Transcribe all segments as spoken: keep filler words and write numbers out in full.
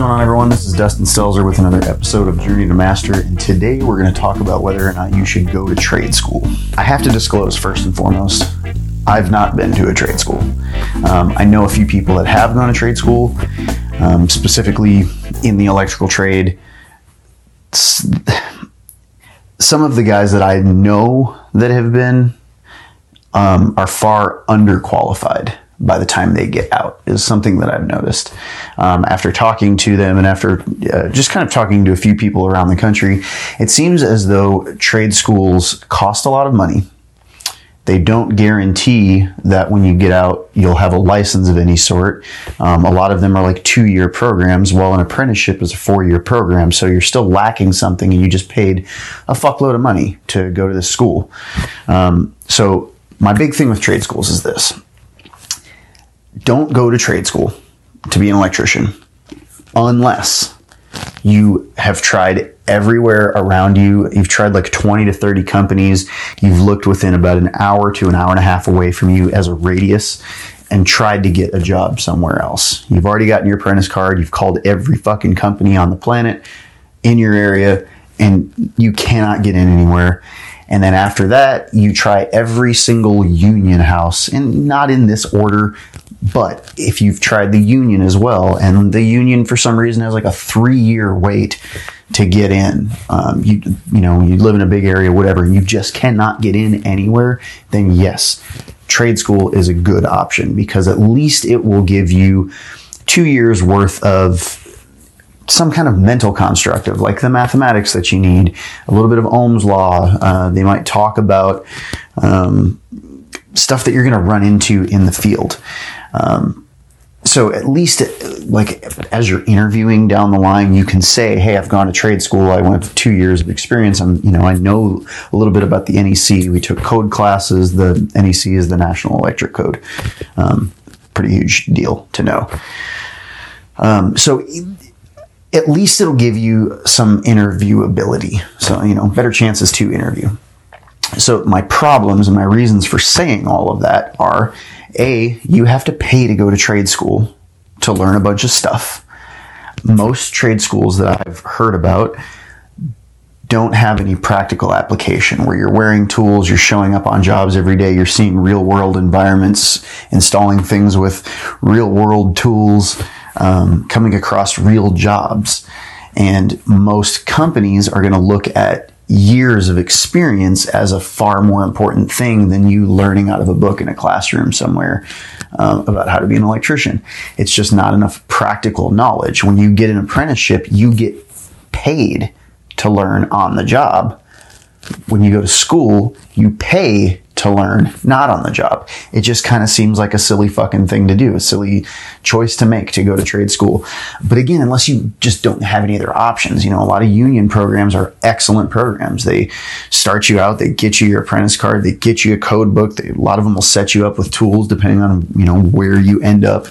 going on, everyone? This is Dustin Stelzer with another episode of Journey to Master, and today we're going to talk about whether or not you should go to trade school. I have to disclose, first and foremost, I've not been to a trade school. Um, I know a few people that have gone to trade school, um, specifically in the electrical trade. Some of the guys that I know that have been um, are far underqualified by the time they get out, is something that I've noticed. Um, after talking to them and after uh, just kind of talking to a few people around the country, it seems as though trade schools cost a lot of money. They don't guarantee that when you get out, you'll have a license of any sort. Um, a lot of them are like two-year programs, while an apprenticeship is a four-year program, so you're still lacking something and you just paid a fuckload of money to go to this school. Um, so my big thing with trade schools is this. Don't go to trade school to be an electrician unless you have tried everywhere around you. You've tried like twenty to thirty companies. You've looked within about an hour to an hour and a half away from you as a radius and tried to get a job somewhere else. You've already gotten your apprentice card. You've called every fucking company on the planet in your area, and you cannot get in anywhere. And then after that, you try every single union house, and not in this order, but if you've tried the union as well, and the union for some reason has like a three-year wait to get in, um, you you know, you live in a big area, whatever, and you just cannot get in anywhere, then yes, trade school is a good option, because at least it will give you two years worth of some kind of mental construct of like the mathematics that you need, a little bit of Ohm's law. Uh, they might talk about um, stuff that you're going to run into in the field. Um, so at least it, like as you're interviewing down the line, you can say, hey, I've gone to trade school. I went for two years of experience. I'm, you know, I know a little bit about the N E C. We took code classes. The N E C is the National Electric Code. Um, pretty huge deal to know. Um, so at least it'll give you some interviewability. So, you know, better chances to interview. So my problems and my reasons for saying all of that are, A, you have to pay to go to trade school to learn a bunch of stuff. Most trade schools that I've heard about don't have any practical application where you're wearing tools, you're showing up on jobs every day, you're seeing real world environments, installing things with real world tools, um, coming across real jobs. And most companies are going to look at years of experience as a far more important thing than you learning out of a book in a classroom somewhere um, about how to be an electrician. It's just not enough practical knowledge. When you get an apprenticeship, you get paid to learn on the job. When you go to school, you pay to learn not on the job. It just kind of seems like a silly fucking thing to do, a silly choice to make to go to trade school. But again, unless you just don't have any other options, you know, a lot of union programs are excellent programs. They start you out, they get you your apprentice card, they get you a code book. They, a lot of them will set you up with tools depending on, you know, where you end up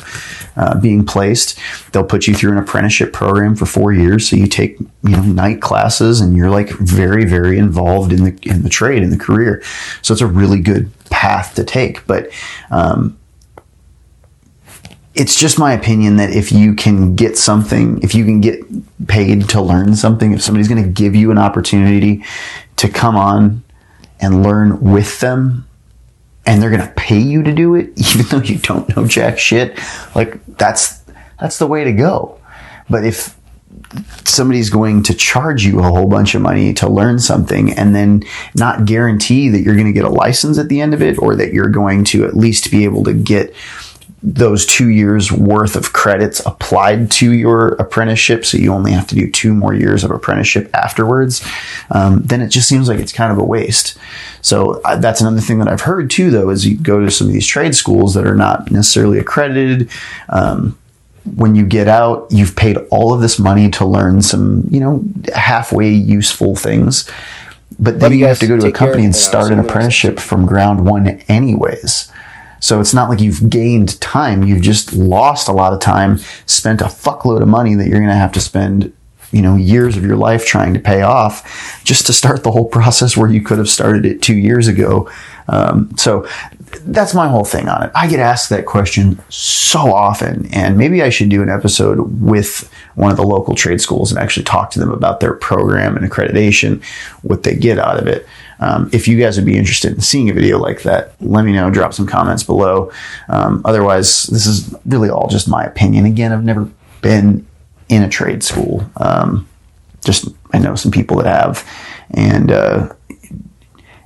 uh, being placed. They'll put you through an apprenticeship program for four years. So you take, you know, night classes and you're like very, very involved in the, in the trade, in the career. So it's a really good path to take. But um, it's just my opinion that if you can get something, if you can get paid to learn something, if somebody's going to give you an opportunity to come on and learn with them, and they're going to pay you to do it, even though you don't know jack shit, like that's that's the way to go. But if somebody's going to charge you a whole bunch of money to learn something and then not guarantee that you're going to get a license at the end of it, or that you're going to at least be able to get those two years worth of credits applied to your apprenticeship, so you only have to do two more years of apprenticeship afterwards, um, then it just seems like it's kind of a waste. So I, that's another thing that I've heard too, though, is you go to some of these trade schools that are not necessarily accredited. Um, when you get out, you've paid all of this money to learn some, you know, halfway useful things, but then you have to go to a company and start an apprenticeship from ground one anyways. So it's not like you've gained time. You've just lost a lot of time, spent a fuckload of money that you're going to have to spend, you know, years of your life trying to pay off just to start the whole process where you could have started it two years ago. Um, so that's my whole thing on it. I get asked that question so often, and maybe I should do an episode with one of the local trade schools and actually talk to them about their program and accreditation, what they get out of it. Um, if you guys would be interested in seeing a video like that, let me know. Drop some comments below. Um, otherwise, this is really all just my opinion. Again, I've never been in a trade school. Um, just I know some people that have, and uh,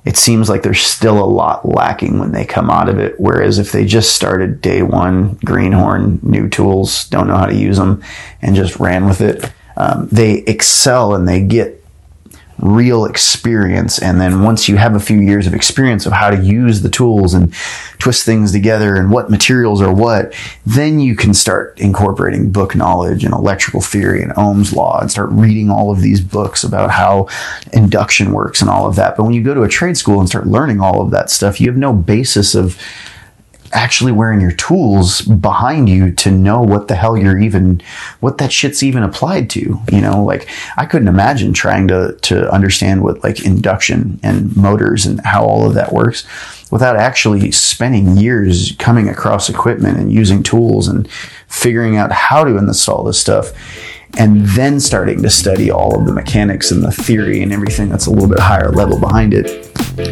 it seems like there's still a lot lacking when they come out of it. Whereas if they just started day one, greenhorn, new tools, don't know how to use them, and just ran with it, um, they excel and they get real experience. And then once you have a few years of experience of how to use the tools and twist things together and what materials are what, then you can start incorporating book knowledge and electrical theory and Ohm's law and start reading all of these books about how induction works and all of that. But when you go to a trade school and start learning all of that stuff, you have no basis of actually wearing your tools behind you to know what the hell you're even, what that shit's even applied to. You know, like I couldn't imagine trying to to understand what like induction and motors and how all of that works without actually spending years coming across equipment and using tools and figuring out how to install this stuff, and then starting to study all of the mechanics and the theory and everything that's a little bit higher level behind it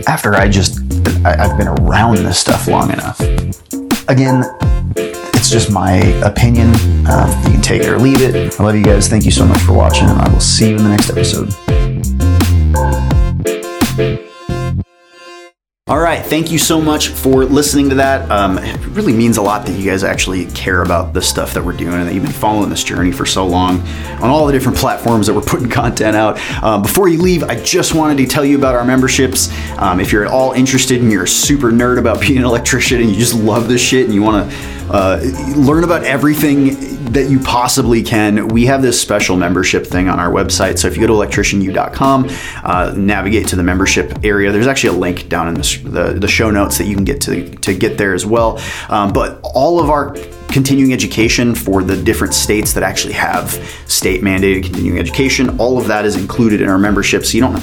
after I just, I've been around this stuff long enough. Again, it's just my opinion. Uh, you can take it or leave it. I love you guys. Thank you so much for watching, and I will see you in the next episode. All right, thank you so much for listening to that. Um, it really means a lot that you guys actually care about the stuff that we're doing and that you've been following this journey for so long on all the different platforms that we're putting content out. Uh, before you leave, I just wanted to tell you about our memberships. Um, if you're at all interested and you're a super nerd about being an electrician and you just love this shit and you want to uh, learn about everything that you possibly can, we have this special membership thing on our website. So if you go to electrician u dot com, uh, navigate to the membership area. There's actually a link down in the The, the show notes that you can get to to get there as well. Um, but all of our continuing education for the different states that actually have state mandated continuing education, all of that is included in our membership. So you don't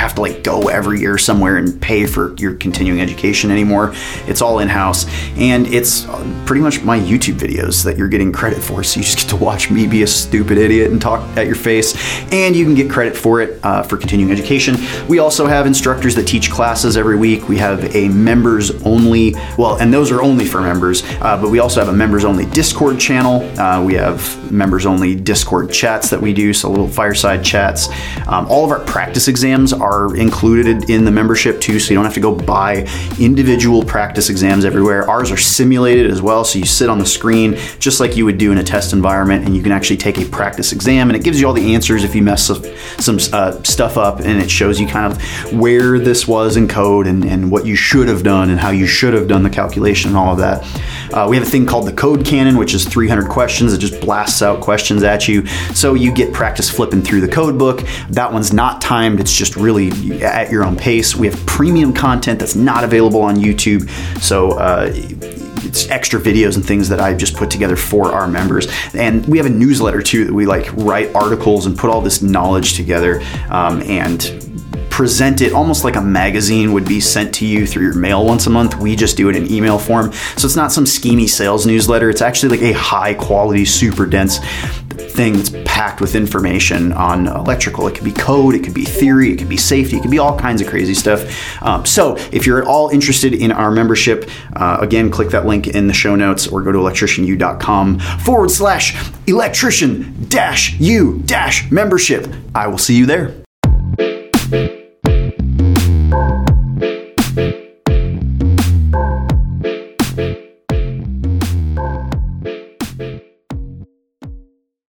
have to like go every year somewhere and pay for your continuing education anymore. It's all in-house, and it's pretty much my YouTube videos that you're getting credit for. So you just get to watch me be a stupid idiot and talk at your face, and you can get credit for it uh, for continuing education. We also have instructors that teach classes every week. We have a members only, well, and those are only for members, uh, but we also have a member members only Discord channel. Uh, we have members only Discord chats that we do, so little fireside chats. Um, all of our practice exams are included in the membership too, so you don't have to go buy individual practice exams everywhere. Ours are simulated as well, so you sit on the screen just like you would do in a test environment, and you can actually take a practice exam, and it gives you all the answers if you mess some, some uh, stuff up, and it shows you kind of where this was in code and, and what you should have done and how you should have done the calculation and all of that. Uh, we have a thing called the Code Cannon, which is three hundred questions. It just blasts out questions at you, so you get practice flipping through the code book. That one's not timed. It's just really at your own pace. We have premium content that's not available on YouTube, so uh, it's extra videos and things that I've just put together for our members. And we have a newsletter too that we like write articles and put all this knowledge together um, and present it almost like a magazine would be sent to you through your mail once a month. We just do it in email form. So it's not some schemey sales newsletter. It's actually like a high quality, super dense thing that's packed with information on electrical. It could be code, it could be theory, it could be safety, it could be all kinds of crazy stuff. Um, so if you're at all interested in our membership, uh, again, click that link in the show notes or go to electrician u dot com forward slash electrician dash u dash membership. I will see you there.